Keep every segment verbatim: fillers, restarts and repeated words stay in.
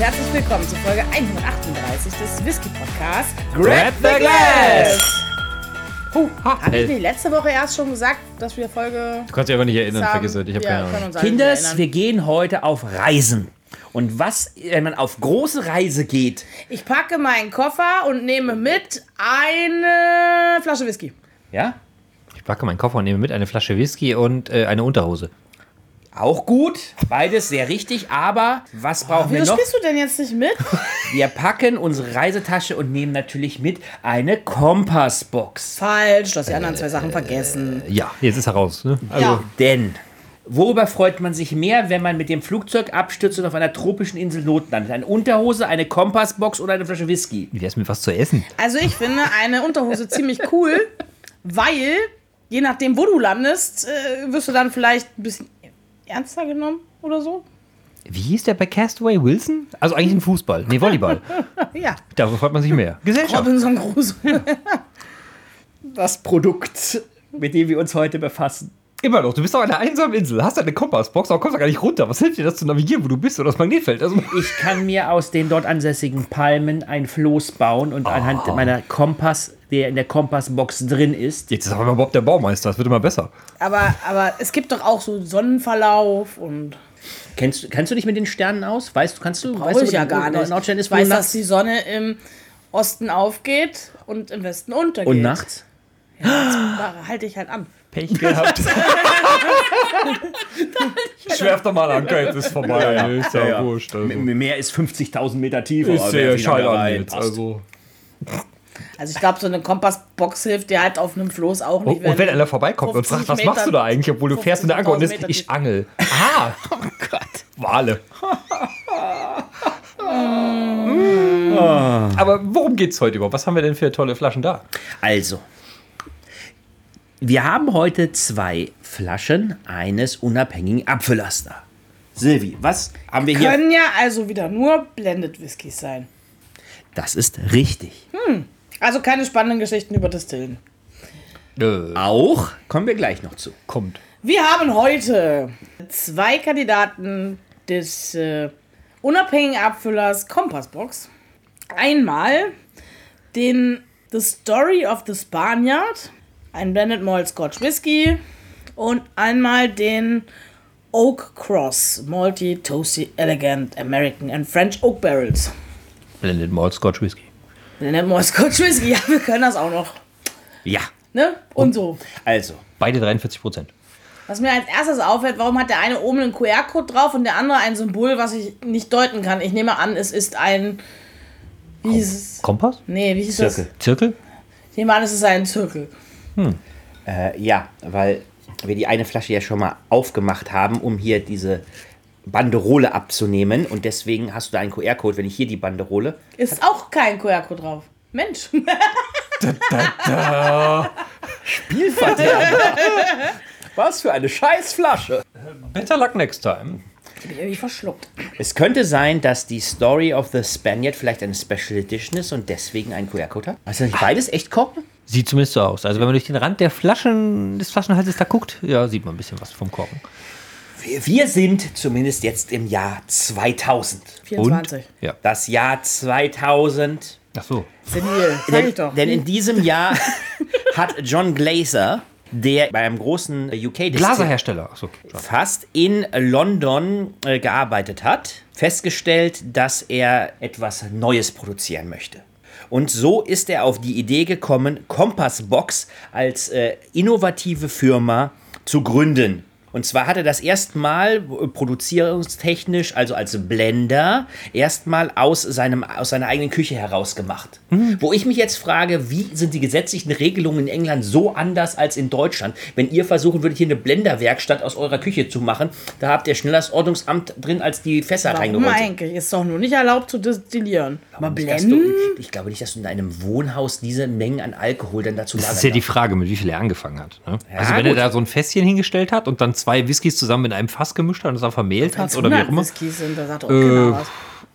herzlich willkommen zu Folge hundertachtunddreißig des Whisky-Podcasts Grab the Glass! Oh, habe ich nicht letzte Woche erst schon gesagt, dass wir Folge... Du kannst dich aber nicht erinnern, vergiss es, ich habe keine Ahnung. Kinders, wir gehen heute auf Reisen. Und was, wenn man auf große Reise geht? Ich packe meinen Koffer und nehme mit eine Flasche Whisky. Ja? Ich packe meinen Koffer und nehme mit eine Flasche Whisky und äh, eine Unterhose. Auch gut, beides sehr richtig, aber was brauchen oh, wir noch? Wieso spielst du denn jetzt nicht mit? Wir packen unsere Reisetasche und nehmen natürlich mit eine Kompassbox. Falsch, du hast die anderen äh, zwei Sachen vergessen. Äh, ja, jetzt ist er raus. Ne? Also. Ja. Denn, worüber freut man sich mehr, wenn man mit dem Flugzeug abstürzt und auf einer tropischen Insel notlandet? Eine Unterhose, eine Kompassbox oder eine Flasche Whisky? Wie wär's mit was zu essen? Also ich finde eine Unterhose ziemlich cool, weil je nachdem, wo du landest, äh, wirst du dann vielleicht ein bisschen... ernster genommen oder so? Wie hieß der bei Castaway? Wilson? Also eigentlich ein Fußball. Nee, Volleyball. Ja. Da freut man sich mehr. Gesellschaft. Robinson Crusoe. Das Produkt, mit dem wir uns heute befassen. Immer noch. Du bist auf einer einsamen Insel, hast eine Kompassbox, aber kommst da gar nicht runter. Was hilft dir das zu navigieren, wo du bist oder das Magnetfeld? Also ich kann mir aus den dort ansässigen Palmen ein Floß bauen und oh. anhand meiner Kompass, der in der Kompassbox drin ist. Jetzt ist aber überhaupt der Baumeister, das wird immer besser. Aber, aber es gibt doch auch so Sonnenverlauf und... Kennst, kannst du dich mit den Sternen aus? Weißt du, kannst du... Brauch weißt ich du, ja gar nicht. Nordstern ist, ich weiß, dass die Sonne im Osten aufgeht und im Westen untergeht. Und nachts? Ja, das halte ich halt an. Pech gehabt. Schwerf doch mal an, okay, ist vorbei. Ja, ja. Ist ja, ja wurscht. Also. Meer ist fünfzigtausend Meter tief. Ist ja scheiße. Also. also, ich glaube, so eine Kompassbox hilft dir halt auf einem Floß auch nicht. Und wenn, und wenn einer vorbeikommt und fragt, was Meter machst du da eigentlich, obwohl du fährst und der Anker und ist, ich angel. Ah! Oh Gott. Wale. mm. Aber worum geht's heute überhaupt? Was haben wir denn für tolle Flaschen da? Also. Wir haben heute zwei Flaschen eines unabhängigen Abfüllers da. Silvi, was haben wir hier? Können ja also wieder nur Blended Whiskys sein. Das ist richtig. Hm. Also keine spannenden Geschichten über Destillen. Äh. Auch kommen wir gleich noch zu. Kommt. Wir haben heute zwei Kandidaten des äh, unabhängigen Abfüllers Kompassbox. Einmal den The Story of the Spaniard. Ein Blended Malt Scotch Whisky und einmal den Oak Cross Malty Toasty Elegant American and French Oak Barrels. Blended Malt Scotch Whisky. Blended Malt Scotch Whisky, ja, wir können das auch noch. Ja. Ne? Und, und so. Also. Beide dreiundvierzig Prozent. Was mir als erstes auffällt, warum hat der eine oben einen Q R-Code drauf und der andere ein Symbol, was ich nicht deuten kann. Ich nehme an, es ist ein... Wie hieß es? Kompass? Nee, wie hieß Zirkel. Das? Zirkel? Ich nehme an, es ist ein Zirkel. Hm. Äh, ja, weil wir die eine Flasche ja schon mal aufgemacht haben, um hier diese Banderole abzunehmen. Und deswegen hast du da einen Q R-Code, wenn ich hier die Banderole... Ist auch kein Q R-Code drauf. Mensch. Da, da, da. Spielverderber. Was für eine Scheißflasche. Better luck next time. Ich bin irgendwie verschluckt. Es könnte sein, dass die Story of the Spaniard vielleicht eine Special Edition ist und deswegen einen Q R-Code hat. Hast du nicht beides echt kochen? Sieht zumindest so aus. Also wenn man durch den Rand der Flaschen, des Flaschenhalses da guckt, ja, sieht man ein bisschen was vom Korken. Wir, wir sind zumindest jetzt im Jahr zweitausend. vierundzwanzig. Und? Ja. Das Jahr zweitausend. Ach so. Sind wir, denn, doch. denn in diesem Jahr hat John Glaser, der bei einem großen U K Glaserhersteller so, fast in London äh, gearbeitet hat, festgestellt, dass er etwas Neues produzieren möchte. Und so ist er auf die Idee gekommen, Kompassbox als äh, innovative Firma zu gründen. Und zwar hat er das erstmal produzierungstechnisch, also als Blender, erstmal aus, seinem, aus seiner eigenen Küche heraus gemacht. Mhm. Wo ich mich jetzt frage, wie sind die gesetzlichen Regelungen in England so anders als in Deutschland? Wenn ihr versuchen würdet, hier eine Blenderwerkstatt aus eurer Küche zu machen, da habt ihr schneller das Ordnungsamt drin, als die Fässer reingeholt sind. Eigentlich ist doch nur nicht erlaubt zu destillieren. Aber blenden? Du, ich glaube nicht, dass du in einem Wohnhaus diese Mengen an Alkohol dann dazu lagern darfst. Das ist ja die Frage, mit wie viel er angefangen hat. Ne? Ja, also wenn gut. er da so ein Fässchen hingestellt hat und dann zwei Whiskys zusammen in einem Fass gemischt hat und es dann vermehlt hat oder wie auch immer. Whiskys sind, da sagt auch äh, keiner was.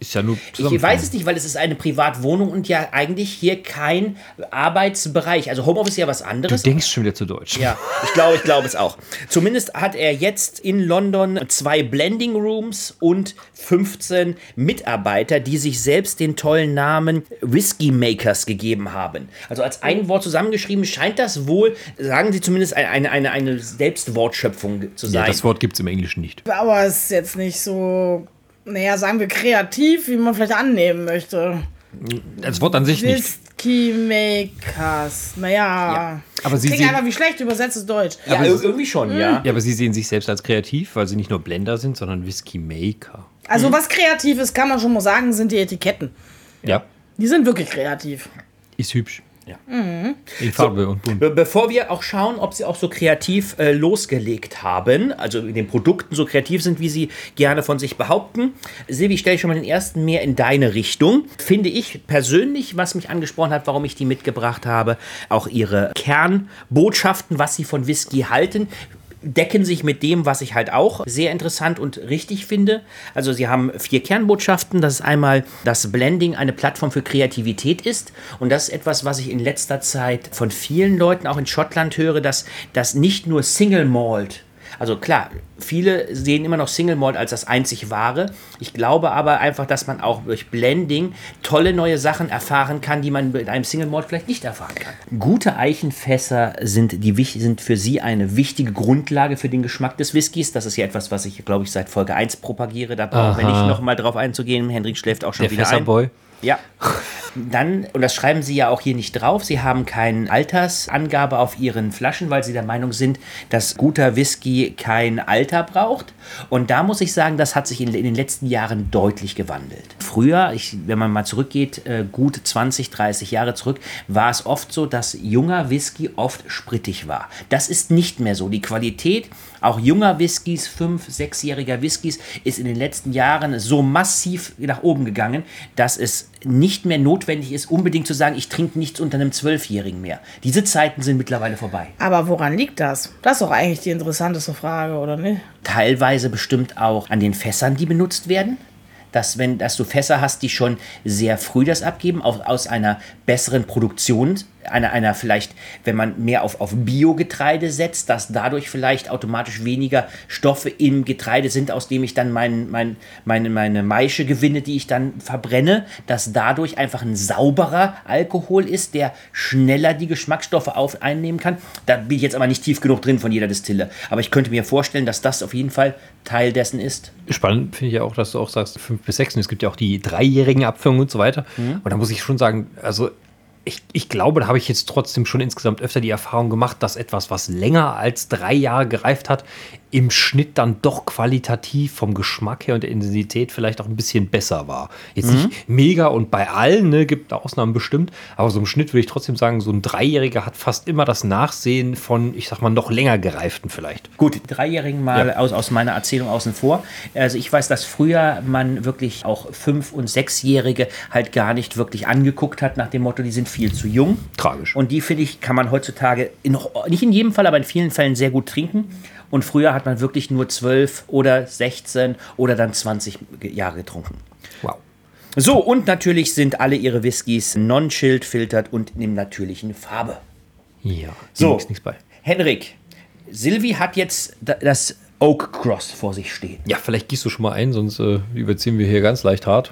Ist ja nur ich weiß es nicht, weil es ist eine Privatwohnung und ja eigentlich hier kein Arbeitsbereich. Also Homeoffice ist ja was anderes. Du denkst schon wieder zu deutsch. Ja, ich glaube, ich glaube es auch. Zumindest hat er jetzt in London zwei Blending Rooms und fünfzehn Mitarbeiter, die sich selbst den tollen Namen Whisky Makers gegeben haben. Also als ein Wort zusammengeschrieben scheint das wohl, sagen sie zumindest, eine, eine, eine Selbstwortschöpfung zu sein. Ja, das Wort gibt es im Englischen nicht. Aber es ist jetzt nicht so... Naja, sagen wir kreativ, wie man vielleicht annehmen möchte. Das Wort an sich Whisky nicht. Makers. Naja. Ja. Aber sie klingt sehen einfach wie schlecht, übersetzt es Deutsch. Ja, aber irgendwie schon, mhm. ja. Ja, aber sie sehen sich selbst als kreativ, weil sie nicht nur Blender sind, sondern Whisky Maker. Also mhm. was Kreatives, kann man schon mal sagen, sind die Etiketten. Ja. Die sind wirklich kreativ. Ist hübsch. Ja. Mhm. In Farbe so, und bunt. Be- bevor wir auch schauen, ob sie auch so kreativ äh, losgelegt haben, also in den Produkten so kreativ sind, wie sie gerne von sich behaupten. Silvi, stelle ich schon mal den ersten mehr in deine Richtung. Finde ich persönlich, was mich angesprochen hat, warum ich die mitgebracht habe, auch ihre Kernbotschaften, was sie von Whisky halten, decken sich mit dem, was ich halt auch sehr interessant und richtig finde. Also sie haben vier Kernbotschaften, dass einmal das Blending eine Plattform für Kreativität ist und das ist etwas, was ich in letzter Zeit von vielen Leuten auch in Schottland höre, dass das nicht nur Single Malt, also klar, viele sehen immer noch Single Malt als das einzig Wahre. Ich glaube aber einfach, dass man auch durch Blending tolle neue Sachen erfahren kann, die man mit einem Single Malt vielleicht nicht erfahren kann. Gute Eichenfässer sind, die, sind für sie eine wichtige Grundlage für den Geschmack des Whiskys. Das ist ja etwas, was ich, glaube ich, seit Folge eins propagiere. Da brauchen wir nicht nochmal drauf einzugehen. Hendrik schläft auch schon der wieder Fässerboy. Ein. Ja, dann, und das schreiben sie ja auch hier nicht drauf, sie haben keine Altersangabe auf ihren Flaschen, weil sie der Meinung sind, dass guter Whisky kein Alter braucht. Und da muss ich sagen, das hat sich in, in den letzten Jahren deutlich gewandelt. Früher, ich, wenn man mal zurückgeht, gut zwanzig, dreißig Jahre zurück, war es oft so, dass junger Whisky oft sprittig war. Das ist nicht mehr so. Die Qualität auch junger Whiskys, fünf-, sechsjähriger Whiskys, ist in den letzten Jahren so massiv nach oben gegangen, dass es nicht mehr notwendig ist, unbedingt zu sagen, ich trinke nichts unter einem Zwölfjährigen mehr. Diese Zeiten sind mittlerweile vorbei. Aber woran liegt das? Das ist doch eigentlich die interessanteste Frage, oder nicht? Teilweise bestimmt auch an den Fässern, die benutzt werden. Dass, wenn, dass du Fässer hast, die schon sehr früh das abgeben, auch aus einer besseren Produktion, einer, einer vielleicht, wenn man mehr auf, auf Biogetreide setzt, dass dadurch vielleicht automatisch weniger Stoffe im Getreide sind, aus dem ich dann mein, mein, meine, meine Maische gewinne, die ich dann verbrenne, dass dadurch einfach ein sauberer Alkohol ist, der schneller die Geschmacksstoffe auf einnehmen kann. Da bin ich jetzt aber nicht tief genug drin von jeder Destille. Aber ich könnte mir vorstellen, dass das auf jeden Fall Teil dessen ist. Spannend finde ich ja auch, dass du auch sagst, fünf bis sechs. Und es gibt ja auch die dreijährigen Abführungen und so weiter. Mhm. Und da muss ich schon sagen, also ich, ich glaube, da habe ich jetzt trotzdem schon insgesamt öfter die Erfahrung gemacht, dass etwas, was länger als drei Jahre gereift hat, im Schnitt dann doch qualitativ vom Geschmack her und der Intensität vielleicht auch ein bisschen besser war. Jetzt mhm. nicht mega und bei allen, ne, gibt da Ausnahmen bestimmt, aber so im Schnitt würde ich trotzdem sagen, so ein Dreijähriger hat fast immer das Nachsehen von, ich sag mal, noch länger gereiften vielleicht. Gut, Dreijährigen mal ja. aus, aus meiner Erzählung außen vor. Also ich weiß, dass früher man wirklich auch Fünf- und Sechsjährige halt gar nicht wirklich angeguckt hat nach dem Motto, die sind viel zu jung. Tragisch. Und die, finde ich, kann man heutzutage, in, nicht in jedem Fall, aber in vielen Fällen sehr gut trinken. Und früher hat man wirklich nur zwölf oder sechzehn oder dann zwanzig Jahre getrunken. Wow. So, und natürlich sind alle ihre Whiskys non-chill filtert und in dem natürlichen Farbe. Ja, so, nichts bei. Henrik, Silvi hat jetzt das Oak Cross vor sich stehen. Ja, vielleicht gießt du schon mal ein, sonst äh, überziehen wir hier ganz leicht hart.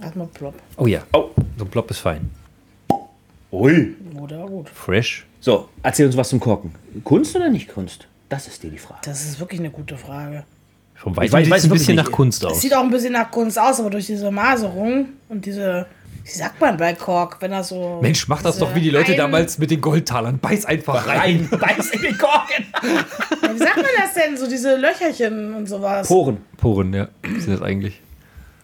Erstmal plopp. Oh ja, oh. So ein Plopp ist fein. Ui. Oder gut. Fresh. So, erzähl uns was zum Korken. Kunst oder nicht Kunst? Das ist dir die Frage. Das ist wirklich eine gute Frage. Von weitem sieht es ein bisschen nach Kunst aus. Es sieht auch ein bisschen nach Kunst aus, aber durch diese Maserung und diese, wie sagt man bei Kork, wenn das so... Mensch, mach das doch wie die Leute damals mit den Goldtalern. Beiß einfach rein. rein. Beiß in den Korken. Ja, wie sagt man das denn? So diese Löcherchen und sowas. Poren. Poren, ja. Sind das eigentlich?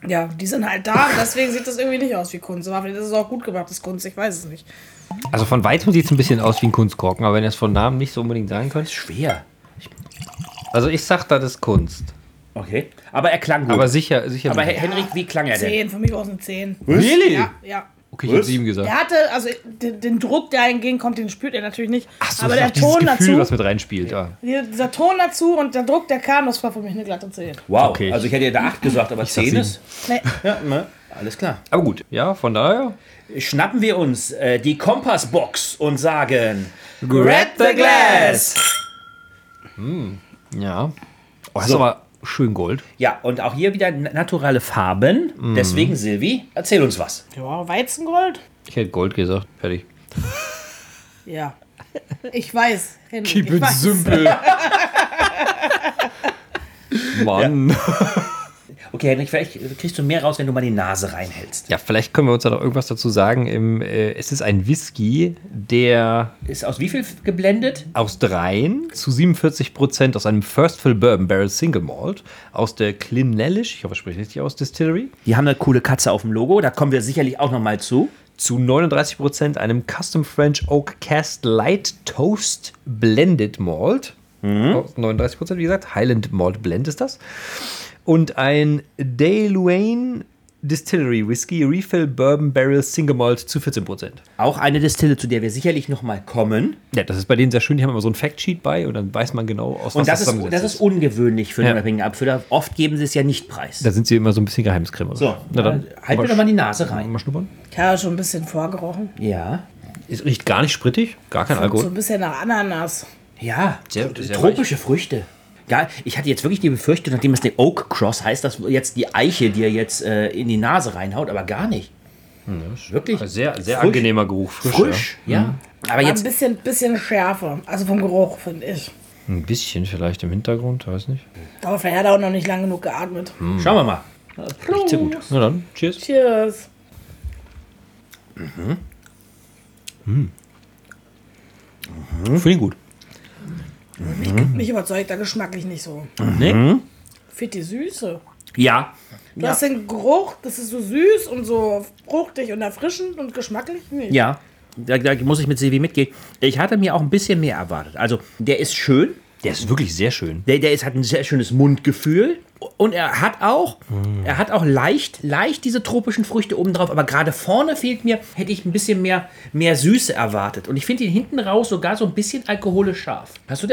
Ja, die sind halt da, deswegen sieht das irgendwie nicht aus wie Kunst. Aber das ist auch gut gemachtes Kunst, ich weiß es nicht. Also von weitem sieht es ein bisschen aus wie ein Kunstkorken, aber wenn ihr es von Namen nicht so unbedingt sagen könnt, ist schwer. Also ich sag, das ist Kunst. Okay, aber er klang gut. Aber sicher, sicher. Aber Henrik, wie klang er denn? zehn, für mich war es eine zehn. Really? Ja, ja. Okay, ich hab sieben gesagt. Der hatte, also den, den Druck, der hingegen kommt, den spürt er natürlich nicht. Ach so, aber der Ton Gefühl, dazu, was mit reinspielt. Ja. Ja. Dieser Ton dazu und der Druck, der kam, das war für mich eine glatte zehn. Wow, okay. Also ich hätte ja da acht gesagt, aber zehn ist... Nee. Ja, ne? Alles klar. Aber gut, ja, von daher... Schnappen wir uns äh, die Kompassbox und sagen... Grab the glass! Hm, ja. Oh, das so. Ist aber schön Gold. Ja, und auch hier wieder naturale Farben. Mm. Deswegen, Silvi, erzähl uns was. Ja, Weizengold. Ich hätte Gold gesagt. Fertig. Ja. Ich weiß, Henrik. Keep it simple. Mann. Ja. Okay, Henrik, vielleicht kriegst du mehr raus, wenn du mal die Nase reinhältst. Ja, vielleicht können wir uns da noch irgendwas dazu sagen. Im, äh, es ist ein Whisky, der... Ist aus wie viel geblendet? Aus dreien zu siebenundvierzig Prozent aus einem First Fill Bourbon Barrel Single Malt aus der Clynelish, ich hoffe, ich spreche richtig aus, Distillery. Die haben eine coole Katze auf dem Logo, da kommen wir sicherlich auch noch mal zu. Zu neununddreißig Prozent einem Custom French Oak Cast Light Toast Blended Malt. Mhm. Aus neununddreißig Prozent, wie gesagt. Highland Malt Blend ist das. Und ein Dalewane Distillery Whisky, Refill Bourbon Barrel Single Malt zu vierzehn Prozent. Auch eine Distille, zu der wir sicherlich noch mal kommen. Ja, das ist bei denen sehr schön. Die haben immer so ein Factsheet bei und dann weiß man genau, aus und was das ist. Und das ist ungewöhnlich für einen unabhängigen Abfüller. Oft geben sie es ja nicht preis. Da sind sie immer so ein bisschen Geheimniskrämer. So, na dann, halt mir doch mal die Nase rein. Mal schnuppern. Ja, schon ein bisschen vorgerochen. Ja. Es riecht gar nicht sprittig, gar kein Alkohol. So ein bisschen nach Ananas. Ja, sehr, sehr tropische reich. Früchte. Ja, ich hatte jetzt wirklich die Befürchtung, nachdem es der Oak Cross heißt, dass jetzt die Eiche dir jetzt äh, in die Nase reinhaut, aber gar nicht. Ja, wirklich sehr, sehr frisch. Angenehmer Geruch. Frisch, frisch ja. ja. Mhm. Aber, aber jetzt ein bisschen, bisschen schärfer, also vom Geruch, finde ich. Ein bisschen vielleicht im Hintergrund, weiß nicht. Aber vielleicht hat er auch noch nicht lang genug geatmet. Mhm. Schauen wir mal. Riecht sehr gut. Na dann, cheers. Cheers. Mhm. Mhm. Mhm. Finde ich gut. Mich, mich überzeugt da geschmacklich nicht so. Mhm. Fehlt die Süße. Ja. Du ja. hast den Geruch, das ist so süß und so fruchtig und erfrischend und geschmacklich nicht. Ja, da, da muss ich mit Silvi mitgehen. Ich hatte mir auch ein bisschen mehr erwartet. Also der ist schön. Der ist wirklich sehr schön. Der, der ist, hat ein sehr schönes Mundgefühl. Und er hat auch, mhm. er hat auch leicht, leicht diese tropischen Früchte obendrauf. Aber gerade vorne fehlt mir, hätte ich ein bisschen mehr, mehr Süße erwartet. Und ich finde ihn hinten raus sogar so ein bisschen alkoholisch scharf. Hast du,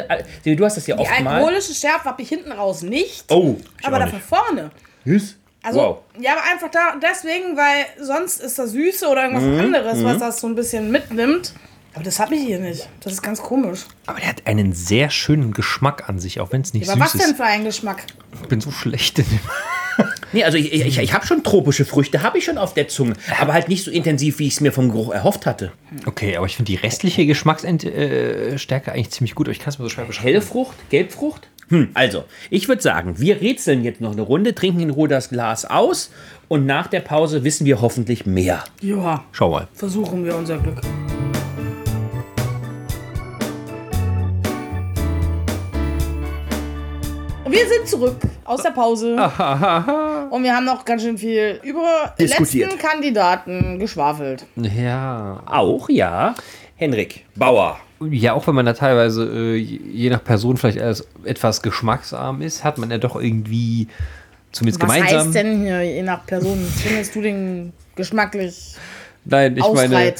den, du hast das ja oft mal. Die alkoholische Schärfe habe ich hinten raus nicht. Oh, aber dafür nicht. Vorne. Süß? Also, wow. Ja, aber einfach da, deswegen, weil sonst ist das Süße oder irgendwas mhm. anderes, was mhm. das so ein bisschen mitnimmt. Aber das habe ich hier nicht. Das ist ganz komisch. Aber der hat einen sehr schönen Geschmack an sich, auch wenn es nicht süß ist. Aber was denn für ein Geschmack? Ich bin so schlecht in dem... Nee, also ich, ich, ich habe schon tropische Früchte, habe ich schon auf der Zunge. Aber halt nicht so intensiv, wie ich es mir vom Geruch erhofft hatte. Okay, aber ich finde die restliche Geschmacksstärke äh, eigentlich ziemlich gut. Aber ich kann es mir so schwer beschreiben. Helle Frucht, Gelbfrucht? Hm, also, ich würde sagen, wir rätseln jetzt noch eine Runde, trinken in Ruhe das Glas aus und nach der Pause wissen wir hoffentlich mehr. Ja, schau mal. Versuchen wir unser Glück. Wir sind zurück aus der Pause. Und wir haben noch ganz schön viel über die letzten Kandidaten geschwafelt. Ja. Auch, ja. Henrik Bauer. Ja, auch wenn man da teilweise, je nach Person vielleicht etwas geschmacksarm ist, hat man ja doch irgendwie zumindest was gemeinsam... Was heißt denn hier, je nach Person? Findest du den geschmacklich... Nein, ich meine,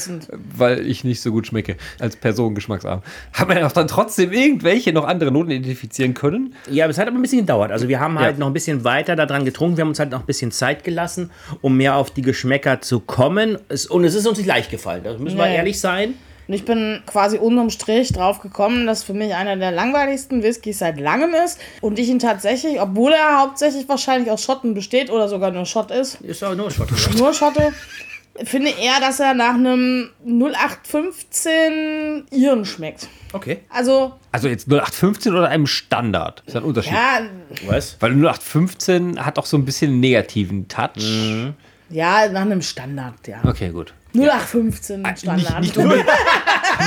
weil ich nicht so gut schmecke als Person geschmacksarm. Haben wir ja dann trotzdem irgendwelche noch andere Noten identifizieren können? Ja, aber es hat aber ein bisschen gedauert. Also wir haben halt ja. noch ein bisschen weiter daran getrunken. Wir haben uns halt noch ein bisschen Zeit gelassen, um mehr auf die Geschmäcker zu kommen. Und es ist uns nicht leicht gefallen. Da müssen nee. wir ehrlich sein. Und ich bin quasi unterm Strich drauf gekommen, dass für mich einer der langweiligsten Whiskys seit langem ist. Und ich ihn tatsächlich, obwohl er hauptsächlich wahrscheinlich aus Schotten besteht oder sogar nur Schott ist. Ist aber nur Schotte. Nur Schotte. Finde eher, dass er nach einem null acht fünfzehn Iren schmeckt. Okay. Also, also jetzt null acht fünfzehn oder einem Standard? Ist ein Unterschied. Ja. Was? Weil null acht fünfzehn hat auch so ein bisschen einen negativen Touch. Mhm. Ja, nach einem Standard, ja. Okay, gut. null acht fünfzehn ja. Standard. Nicht, nicht unbedingt,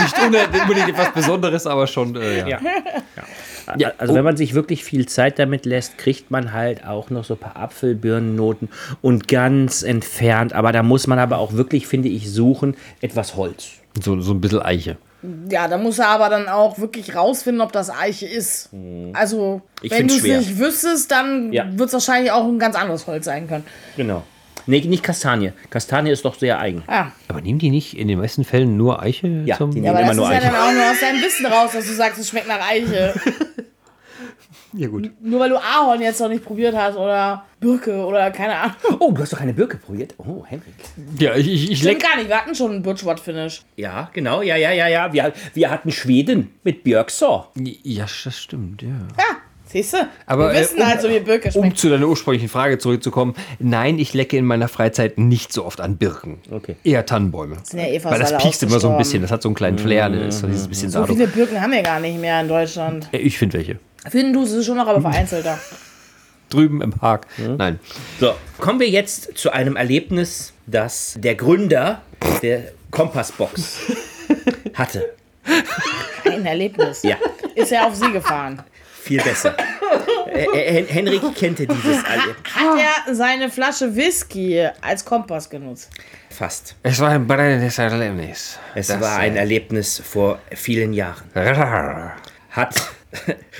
nicht unbedingt, unbedingt etwas Besonderes, aber schon, äh, ja. Ja. Ja. ja. Also, oh. wenn man sich wirklich viel Zeit damit lässt, kriegt man halt auch noch so ein paar Apfelbirnennoten und ganz entfernt. Aber da muss man aber auch wirklich, finde ich, suchen, etwas Holz. So, so ein bisschen Eiche. Ja, da muss er aber dann auch wirklich rausfinden, ob das Eiche ist. Also, ich wenn du es nicht wüsstest, dann ja. wird es wahrscheinlich auch ein ganz anderes Holz sein können. Genau. Nee, nicht Kastanie. Kastanie ist doch sehr eigen. Ah. Aber nehmen die nicht in den meisten Fällen nur Eiche? Ja, zum die nehmen aber immer das nur ist Eiche. Ja, dann auch nur aus deinem Wissen raus, dass du sagst, es schmeckt nach Eiche. Ja, gut. Nur weil du Ahorn jetzt noch nicht probiert hast oder Birke oder keine Ahnung. Oh, du hast doch keine Birke probiert? Oh, Henrik. Ja, ich, ich, ich leck... gar nicht, wir hatten schon einen Birchwood-Finish. Ja, genau, ja, ja, ja, ja. Wir, wir hatten Schweden mit Björksaw. Ja, das stimmt, ja. Ja. Siehst du? Aber, wir wissen äh, um, halt so, wie Birke schmeckt. Um zu deiner ursprünglichen Frage zurückzukommen, nein, ich lecke in meiner Freizeit nicht so oft an Birken. Okay. Eher Tannenbäume. Das sind ja eh fast alle. Weil das piekst immer so ein bisschen, das hat so einen kleinen Flair. Mm-hmm. Das ist ein bisschen so viele Birken haben wir gar nicht mehr in Deutschland. Ich finde welche. Finden du sie schon noch, aber vereinzelter. Drüben im Park. Mhm. Nein. So, kommen wir jetzt zu einem Erlebnis, das der Gründer der Kompassbox hatte. Ein Erlebnis? Ja. Ist er auf sie gefahren? Viel besser. Henrik kannte dieses Alien. Hat er seine Flasche Whisky als Kompass genutzt? Fast. Es war ein brennendes Erlebnis. Es das war ein Erlebnis vor vielen Jahren. Hat,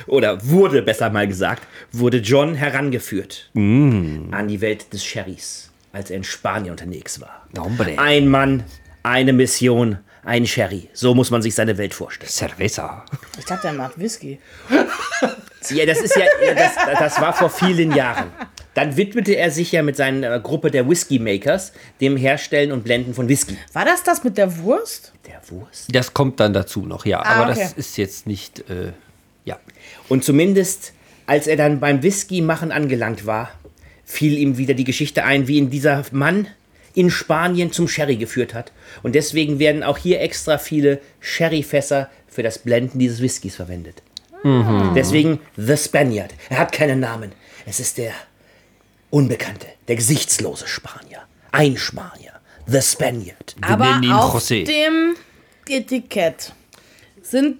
oder wurde besser mal gesagt, wurde John herangeführt mm. an die Welt des Sherrys, als er in Spanien unterwegs war. Hombre. Ein Mann, eine Mission. Ein Sherry. So muss man sich seine Welt vorstellen. Cerveza. Ich dachte, er macht Whisky. Ja, das ist ja, das, das war vor vielen Jahren. Dann widmete er sich ja mit seiner Gruppe der Whisky Makers dem Herstellen und Blenden von Whisky. War das das mit der Wurst? Der Wurst? Das kommt dann dazu noch, ja. Ah, aber okay. Das ist jetzt nicht, äh, ja. Und zumindest, als er dann beim Whisky machen angelangt war, fiel ihm wieder die Geschichte ein, wie in dieser Mann in Spanien zum Sherry geführt hat. Und deswegen werden auch hier extra viele Sherryfässer für das Blenden dieses Whiskys verwendet. Mhm. Deswegen The Spaniard. Er hat keinen Namen. Es ist der Unbekannte, der gesichtslose Spanier. Ein Spanier. The Spaniard. Aber auf José. Dem Etikett sind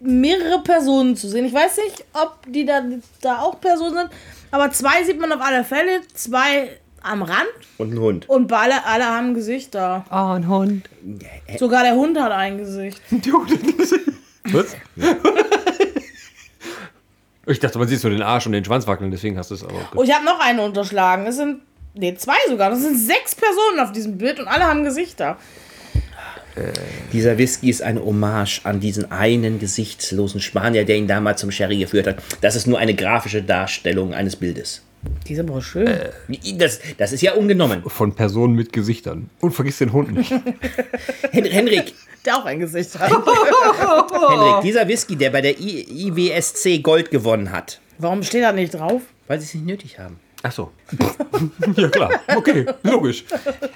mehrere Personen zu sehen. Ich weiß nicht, ob die da, da auch Personen sind, aber zwei sieht man auf alle Fälle. Zwei am Rand. Und ein Hund. Und alle, alle haben Gesichter. Oh, ein Hund. Sogar der Hund hat ein Gesicht. Was? Ich dachte, man sieht so den Arsch und den Schwanz wackeln, deswegen hast du es aber. Oh, ich habe noch einen unterschlagen. Es sind, nee, zwei sogar. Das sind sechs Personen auf diesem Bild und alle haben Gesichter. Äh. Dieser Whisky ist eine Hommage an diesen einen gesichtslosen Spanier, der ihn damals zum Sherry geführt hat. Das ist nur eine grafische Darstellung eines Bildes. Die sind aber schön. Äh, das, das ist ja ungenommen. Von Personen mit Gesichtern. Und vergiss den Hund nicht. Hen- Henrik. Der auch ein Gesicht hat. Henrik, dieser Whisky, der bei der I- IWSC Gold gewonnen hat. Warum steht er nicht drauf? Weil sie es nicht nötig haben. Ach so. Ja, klar. Okay, logisch.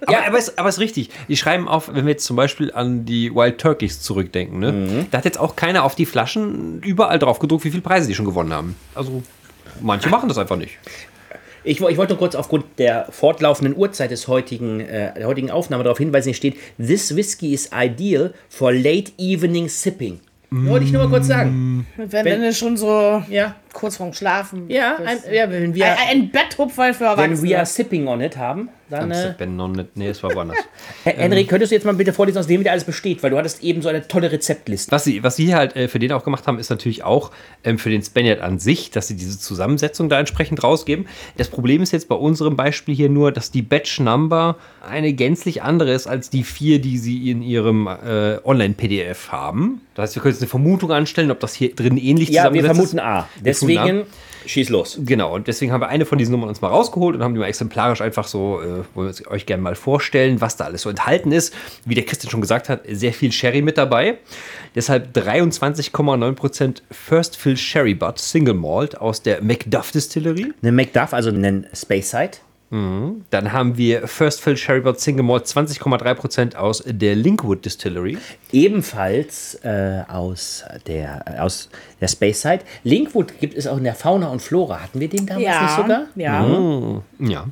Aber, ja, aber es aber ist richtig. Die schreiben auf, wenn wir jetzt zum Beispiel an die Wild Turkeys zurückdenken. Ne? Mhm. Da hat jetzt auch keiner auf die Flaschen überall drauf gedruckt, wie viele Preise die schon gewonnen haben. Also manche machen das einfach nicht. Ich, ich wollte nur kurz aufgrund der fortlaufenden Uhrzeit des heutigen, äh, der heutigen Aufnahme darauf hinweisen, hier steht, this whiskey is ideal for late evening sipping. Mm. Wollte ich nur mal kurz sagen. Wenn, wenn du schon so ja. kurz vorm Schlafen ja, ein, ja, wenn wir, ein, ein Betthupferl für Erwachsene. Wenn wir are sipping on it haben, dann... Äh, sipping on it. Nee, es war woanders. Herr Henrik, könntest du jetzt mal bitte vorlesen, aus dem wieder alles besteht? Weil du hattest eben so eine tolle Rezeptliste. Was sie, was sie hier halt äh, für den auch gemacht haben, ist natürlich auch ähm, für den Spaniard an sich, dass sie diese Zusammensetzung da entsprechend rausgeben. Das Problem ist jetzt bei unserem Beispiel hier nur, dass die Batch Number eine gänzlich andere ist als die vier, die sie in ihrem äh, Online-P D F haben. Das heißt, wir können jetzt eine Vermutung anstellen, ob das hier drin ähnlich ja, zusammengesetzt ist. Ja, wir vermuten A. Deswegen Deswegen schieß los. Genau, und deswegen haben wir eine von diesen Nummern uns mal rausgeholt und haben die mal exemplarisch einfach so, äh, wollen wir euch gerne mal vorstellen, was da alles so enthalten ist. Wie der Christian schon gesagt hat, sehr viel Sherry mit dabei. Deshalb dreiundzwanzig Komma neun Prozent First Fill Sherry Butt Single Malt aus der Macduff Distillery. Eine Macduff, also einen Speyside. Mhm. Dann haben wir First Fill Sherry Butt Single Malt zwanzig Komma drei Prozent aus der Linkwood Distillery. Ebenfalls äh, aus der, äh, aus der Speyside. Linkwood gibt es auch in der Fauna und Flora. Hatten wir den damals ja. nicht sogar? Ja. Mhm. Ja.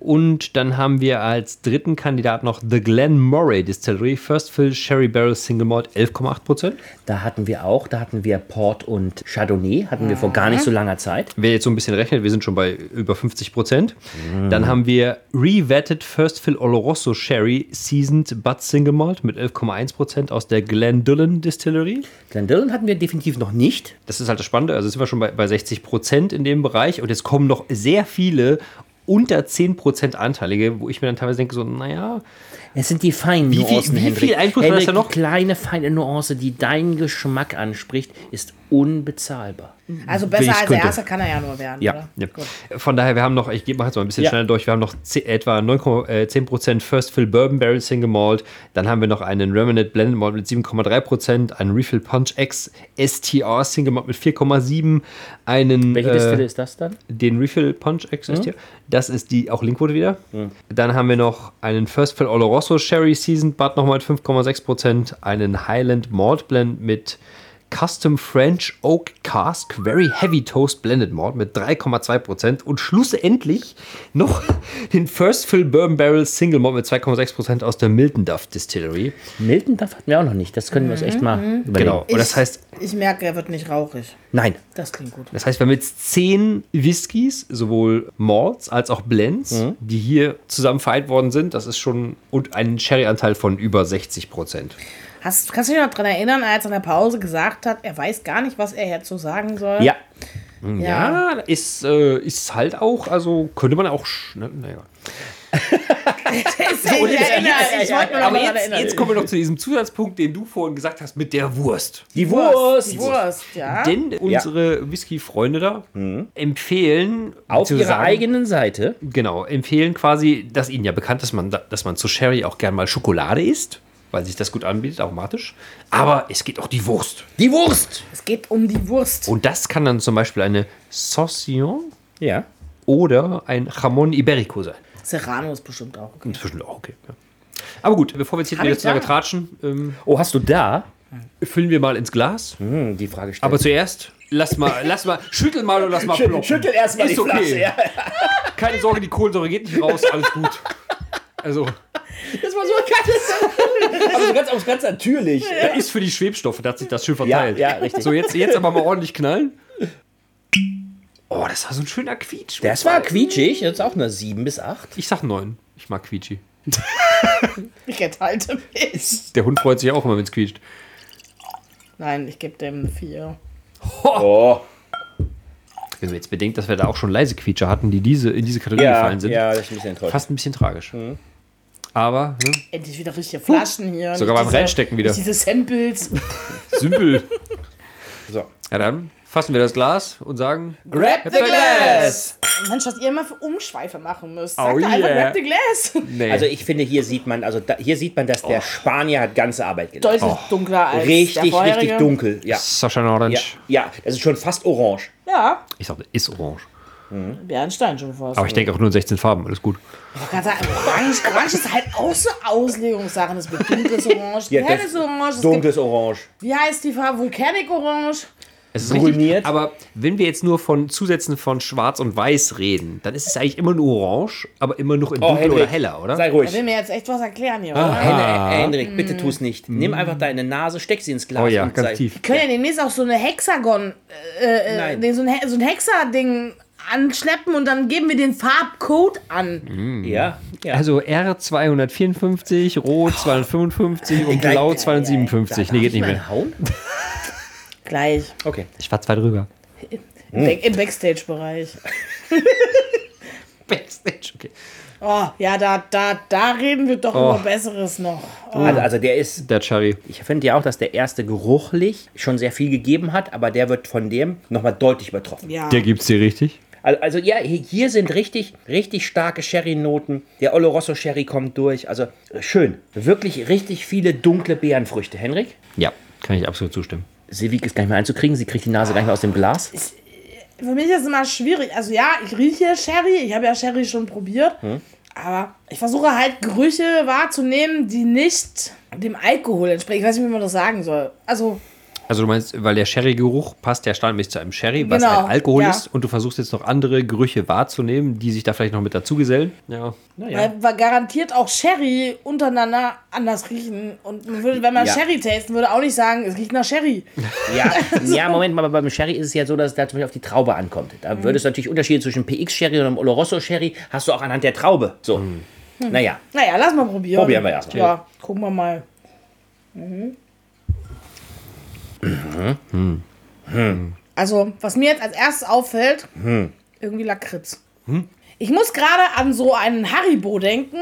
Und dann haben wir als dritten Kandidat noch The Glenmorangie Distillery, First Fill Sherry Barrel Single Malt, elf Komma acht Prozent. Da hatten wir auch, da hatten wir Port und Chardonnay, hatten mhm. wir vor gar nicht so langer Zeit. Wer jetzt so ein bisschen rechnet, wir sind schon bei über fünfzig Prozent. Mhm. Dann haben wir Revetted First Fill Oloroso Sherry Seasoned Bud Single Malt mit elf Komma eins Prozent aus der Glendullen Distillery. Glendullen hatten wir definitiv noch nicht. Das ist halt das Spannende, also sind wir schon bei, bei sechzig Prozent in dem Bereich. Und jetzt kommen noch sehr viele unter zehn Prozent Anteilige, wo ich mir dann teilweise denke, so, naja. Es sind die feinen wie Nuancen, Henrik. Wie viel Einfluss hat das denn noch? Eine kleine, feine Nuance, die deinen Geschmack anspricht, ist unbezahlbar. Also besser als der erste kann er ja nur werden, ja, oder? Ja. Gut. Von daher, wir haben noch, ich mache jetzt mal ein bisschen ja. schneller durch, wir haben noch zehn, etwa neun, zehn Prozent First Fill Bourbon Barrel Single Malt, dann haben wir noch einen Remnant Blended Malt mit sieben Komma drei Prozent, einen Refill Punch X S T R Single Malt mit vier Komma sieben, einen... Welche Distille äh, ist das dann? Den Refill Punch X S T R, mhm. das ist die, auch Linkwood wieder. Mhm. Dann haben wir noch einen First Fill Oloroso Sherry Seasoned Bud nochmal mit fünf Komma sechs Prozent, einen Highland Malt Blend mit Custom French Oak Cask Very Heavy Toast Blended Malt mit drei Komma zwei Prozent und schlussendlich noch den First Fill Bourbon Barrel Single Malt mit zwei Komma sechs Prozent aus der Milton Duff Distillery. Milton Duff hatten wir auch noch nicht, das können wir uns echt mal mhm. überlegen. Genau. Und das ich, heißt, ich merke, er wird nicht rauchig. Nein. Das klingt gut. Das heißt, wir haben jetzt zehn Whiskys, sowohl Malts als auch Blends, mhm. die hier zusammen vereint worden sind. Das ist schon, und einen Sherry-Anteil von über sechzig Prozent. Hast, kannst du dich noch daran erinnern, als er in der Pause gesagt hat, er weiß gar nicht, was er dazu sagen soll? Ja. Ja, ja ist, äh, ist halt auch, also könnte man auch... Naja. Na so, aber jetzt, jetzt kommen wir noch zu diesem Zusatzpunkt, den du vorhin gesagt hast, mit der Wurst. Die Wurst. Die Wurst, die Wurst. Ja. Denn unsere ja. Whisky-Freunde da mhm. empfehlen... Auf ihrer sagen, eigenen Seite. Genau, empfehlen quasi, dass ihnen ja bekannt ist, dass man, dass man zu Sherry auch gern mal Schokolade isst, weil sich das gut anbietet, automatisch. Aber es geht auch die Wurst. Die Wurst! Es geht um die Wurst. Und das kann dann zum Beispiel eine Saucillon ja. oder ein Jamón Ibérico sein. Serrano ist bestimmt auch okay. Ist bestimmt auch okay, ja. Aber gut, bevor wir jetzt hier wieder zu lange tratschen. Ähm, oh, hast du da? Füllen wir mal ins Glas. Hm, die Frage stellen. Aber zuerst, lass mal, lass mal, schüttel mal und lass mal ploppen. Schüttel erst mal die Flasche. Okay. Ja. Keine Sorge, die Kohlensäure geht nicht raus, alles gut. Also... Das war so ganz, aber so ganz, auch ganz natürlich. Das ist für die Schwebstoffe, da hat sich das schön verteilt. Ja, ja, richtig. So, jetzt, jetzt aber mal ordentlich knallen. Oh, das war so ein schöner Quietsch. Das war quietschig, das ist auch eine sieben bis acht. Ich sag neun, ich mag quietschig. Ich enthalte mich. Der Hund freut sich auch immer, wenn es quietscht. Nein, ich gebe dem vier. Oh. Wenn man jetzt bedenkt, dass wir da auch schon leise Quietscher hatten, die diese, in diese Kategorie ja, gefallen sind. Ja, das ist ein bisschen enttäuscht. Fast ein bisschen tragisch. Mhm. Aber, ne? Endlich wieder richtige Flaschen hier. Sogar beim diese, Reinstecken wieder. Diese Samples. Simpel. So. Ja, dann fassen wir das Glas und sagen: Grab the glass! Mensch, was ihr immer für Umschweife machen müsst. Sagt oh yeah. einfach Grab the glass. Nee. Also, ich finde, hier sieht man, also da, hier sieht man, dass der oh. Spanier hat ganze Arbeit geleistet. Deutlich oh. dunkler als richtig, der vorherige. Richtig dunkel. Ja. Sacha Orange. Ja. ja, das ist schon fast orange. Ja. Ich sag, ist orange. Mhm. Bernstein schon fast. Aber ich denke auch nur in sechzehn Farben, alles gut. Sagen, orange, orange ist halt auch so Auslegungssachen. Das mit dunkles Orange, ja, helles Orange. Dunkles gibt, Orange. Wie heißt die Farbe? Volcanic Orange. Es ist ruiniert. Aber wenn wir jetzt nur von Zusätzen von Schwarz und Weiß reden, dann ist es eigentlich immer nur Orange, aber immer noch in oh, dunkel Henrik, oder heller, oder? Sei ruhig. Er will mir jetzt echt was erklären hier, oder? Ah. Henrik, Henrik, bitte tu es nicht. Mm. Nimm einfach deine Nase, steck sie ins Glas. Oh ja, und ganz sei, tief. Wir können ja demnächst auch so eine Hexagon, äh, äh, so ein, so ein Hexa-Ding anschleppen und dann geben wir den Farbcode an. Mm. Ja, ja. Also R zweihundertvierundfünfzig, Rot zweihundertfünfundfünfzig oh. und Blau ja, zweihundertsiebenundfünfzig. Ja, nee, geht nicht mehr. Hauen? Gleich. Okay. Ich fahr zwei drüber. Im, Back- im Backstage-Bereich. Backstage, okay. Oh, ja, da, da, da reden wir doch oh. über Besseres noch. Oh. Also, also der ist... Der Cherry. Ich finde ja auch, dass der erste geruchlich schon sehr viel gegeben hat, aber der wird von dem nochmal deutlich übertroffen. Ja. Der gibt's dir richtig? Also ja, hier sind richtig, richtig starke Sherry-Noten. Der Oloroso Sherry kommt durch. Also schön. Wirklich richtig viele dunkle Beerenfrüchte. Henrik? Ja, kann ich absolut zustimmen. Silvik ist gar nicht mehr einzukriegen. Sie kriegt die Nase gar nicht mehr aus dem Glas. Ist, für mich ist es immer schwierig. Also ja, ich rieche Sherry. Ich habe ja Sherry schon probiert. Hm. Aber ich versuche halt Gerüche wahrzunehmen, die nicht dem Alkohol entsprechen. Ich weiß nicht, wie man das sagen soll. Also... Also du meinst, weil der Sherry-Geruch passt ja standardmäßig zu einem Sherry, was genau, ein Alkohol ja. ist. Und du versuchst jetzt noch andere Gerüche wahrzunehmen, die sich da vielleicht noch mit dazu gesellen. Ja. Naja. Weil, weil garantiert auch Sherry untereinander anders riechen. Und man würde, wenn man ja. Sherry tasten würde, auch nicht sagen, es riecht nach Sherry. Ja, also. ja Moment mal, aber beim Sherry ist es ja so, dass es da zum Beispiel auf die Traube ankommt. Da mhm. würde es natürlich Unterschiede zwischen P X-Sherry und einem Oloroso-Sherry hast du auch anhand der Traube. So, mhm. naja. Naja, lass mal probieren. Probieren wir erstmal. Ja, gucken wir mal. Mhm. Mhm. Mhm. Also, was mir jetzt als erstes auffällt, mhm. irgendwie Lakritz. Mhm. Ich muss gerade an so einen Haribo denken,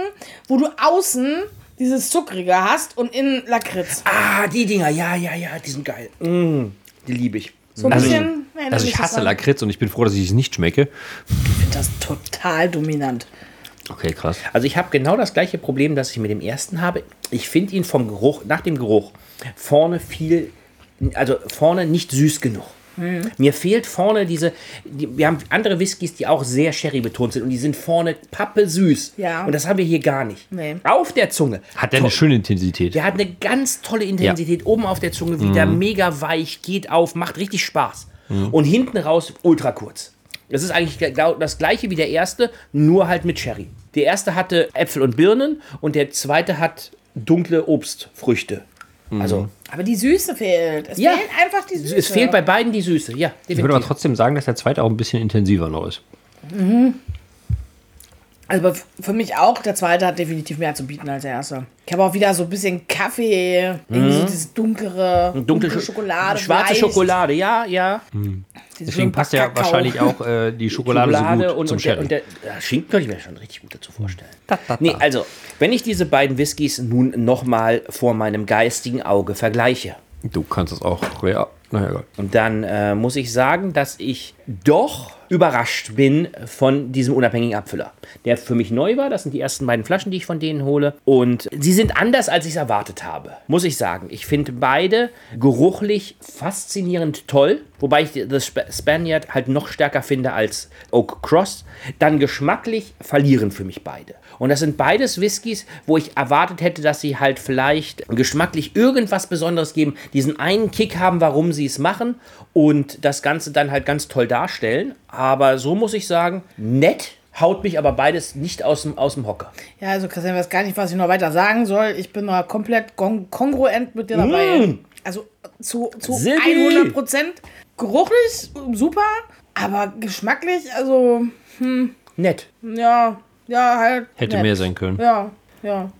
wo du außen dieses Zuckrige hast und innen Lakritz. Ah, die Dinger, ja, ja, ja, die sind geil. Mm, die liebe ich. So ein also bisschen, ich, also ich hasse Lakritz und ich bin froh, dass ich es nicht schmecke. Ich finde das total dominant. Okay, krass. Also ich habe genau das gleiche Problem, das ich mit dem ersten habe. Ich finde ihn vom Geruch, nach dem Geruch, vorne viel, also vorne nicht süß genug. Mhm. Mir fehlt vorne diese, die, wir haben andere Whiskys, die auch sehr Sherry betont sind und die sind vorne pappe süß. Ja. Und das haben wir hier gar nicht. Nee. Auf der Zunge. Hat der eine schöne Intensität. Der hat eine ganz tolle Intensität, ja. Oben auf der Zunge wieder mhm. mega weich, geht auf, macht richtig Spaß. Mhm. Und hinten raus ultra kurz. Das ist eigentlich das gleiche wie der erste, nur halt mit Sherry. Der erste hatte Äpfel und Birnen und der zweite hat dunkle Obstfrüchte. Mhm. Also, aber die Süße fehlt. Es ja, fehlt einfach die Süße. Es fehlt bei beiden die Süße, ja. Definitiv. Ich würde aber trotzdem sagen, dass der zweite auch ein bisschen intensiver noch ist. Mhm. Also für mich auch, der zweite hat definitiv mehr zu bieten als der erste. Ich habe auch wieder so ein bisschen Kaffee, mhm. irgendwie so dieses dunklere, dunkle, dunkle Schokolade. Schwarze leicht. Schokolade, ja, ja. Mhm. Deswegen passt ja wahrscheinlich auch äh, die Schokolade, Schokolade so gut und, zum und Sherry. Der, und der ja, Schinken könnte ich mir schon richtig gut dazu vorstellen. Da, da, da. Nee, also, wenn ich diese beiden Whiskys nun nochmal vor meinem geistigen Auge vergleiche. Du kannst es auch, ja. Naja. Und dann äh, muss ich sagen, dass ich doch überrascht bin von diesem unabhängigen Abfüller, der für mich neu war. Das sind die ersten beiden Flaschen, die ich von denen hole. Und sie sind anders, als ich es erwartet habe, muss ich sagen. Ich finde beide geruchlich faszinierend toll, wobei ich das Spaniard halt noch stärker finde als Oak Cross. Dann geschmacklich verlieren für mich beide. Und das sind beides Whiskys, wo ich erwartet hätte, dass sie halt vielleicht geschmacklich irgendwas Besonderes geben, diesen einen Kick haben, warum sie es machen und das Ganze dann halt ganz toll darstellen. Aber so muss ich sagen, nett, haut mich aber beides nicht aus dem, aus dem Hocker. Ja, also Christian, ich weiß gar nicht, was ich noch weiter sagen soll. Ich bin noch komplett kon- kongruent mit dir dabei. Mm. Also zu, zu hundert Prozent geruchlich, super, aber geschmacklich, also hm. nett. Ja, ja, halt hätte nett. Mehr sein können. Ja, ja.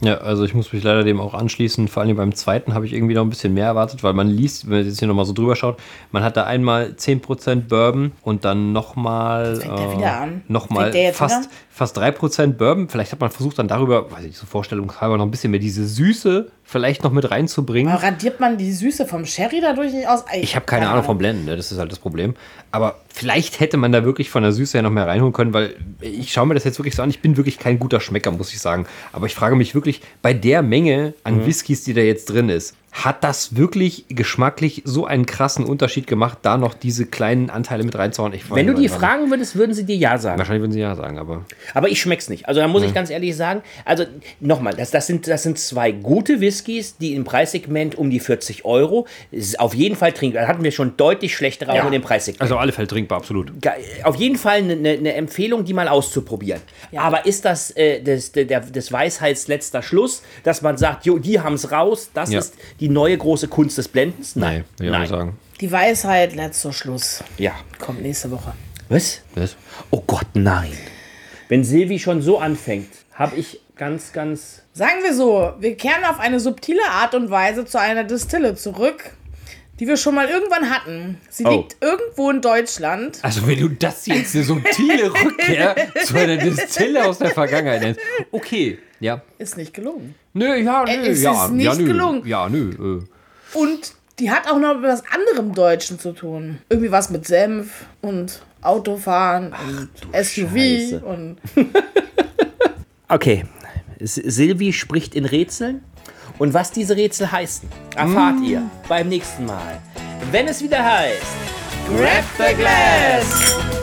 Ja, also ich muss mich leider dem auch anschließen. Vor allem beim zweiten habe ich irgendwie noch ein bisschen mehr erwartet, weil man liest, wenn man jetzt hier nochmal so drüber schaut, man hat da einmal zehn Prozent Bourbon und dann nochmal äh, noch fast, fast drei Prozent Bourbon. Vielleicht hat man versucht dann darüber, weiß ich nicht, so vorstellungshalber noch ein bisschen mehr diese Süße vielleicht noch mit reinzubringen. Aber radiert man die Süße vom Sherry dadurch nicht aus? Ich, ich habe keine, keine Ahnung vom Blenden, ne? Das ist halt das Problem. Aber vielleicht hätte man da wirklich von der Süße her noch mehr reinholen können, weil ich schaue mir das jetzt wirklich so an. Ich bin wirklich kein guter Schmecker, muss ich sagen. Aber ich frage mich wirklich, bei der Menge an mhm. Whiskys, die da jetzt drin ist, hat das wirklich geschmacklich so einen krassen Unterschied gemacht, da noch diese kleinen Anteile mit reinzuhauen? Ich Wenn du die rein. fragen würdest, würden sie dir ja sagen. Wahrscheinlich würden sie ja sagen, aber... Aber ich schmeck's nicht. Also da muss ja. ich ganz ehrlich sagen, also nochmal, das, das, sind, das sind zwei gute Whiskys, die im Preissegment um die vierzig Euro auf jeden Fall trinkbar. Da hatten wir schon deutlich schlechtere auch ja. in dem Preissegment. Also auf alle Fälle trinkbar, absolut. Auf jeden Fall eine, eine Empfehlung, die mal auszuprobieren. Ja. Aber ist das äh, des, der, des Weisheits letzter Schluss, dass man sagt, jo, die haben's raus, das ja. ist... die Die neue große Kunst des Blendens? Nein. Nee, Nein. Sagen. Die Weisheit letzter Schluss. Ja. Kommt nächste Woche. Was? Was? Oh Gott, nein. Wenn Silvi schon so anfängt, habe ich ganz, ganz... Sagen wir so, wir kehren auf eine subtile Art und Weise zu einer Distille zurück, die wir schon mal irgendwann hatten. Sie oh. liegt irgendwo in Deutschland. Also wenn du das jetzt eine subtile Rückkehr zu einer Distille aus der Vergangenheit nennst. Okay, ja. Ist nicht gelungen. Nö, ja, nö. Es ja, ist nicht ja, nö, gelungen. Ja, nö. Äh. Und die hat auch noch mit was anderem Deutschen zu tun. Irgendwie was mit Senf und Autofahren Ach, und S U V. Scheiße. Und okay, Silvi spricht in Rätseln. Und was diese Rätsel heißen, erfahrt mm. ihr beim nächsten Mal, wenn es wieder heißt: Grab the Glass!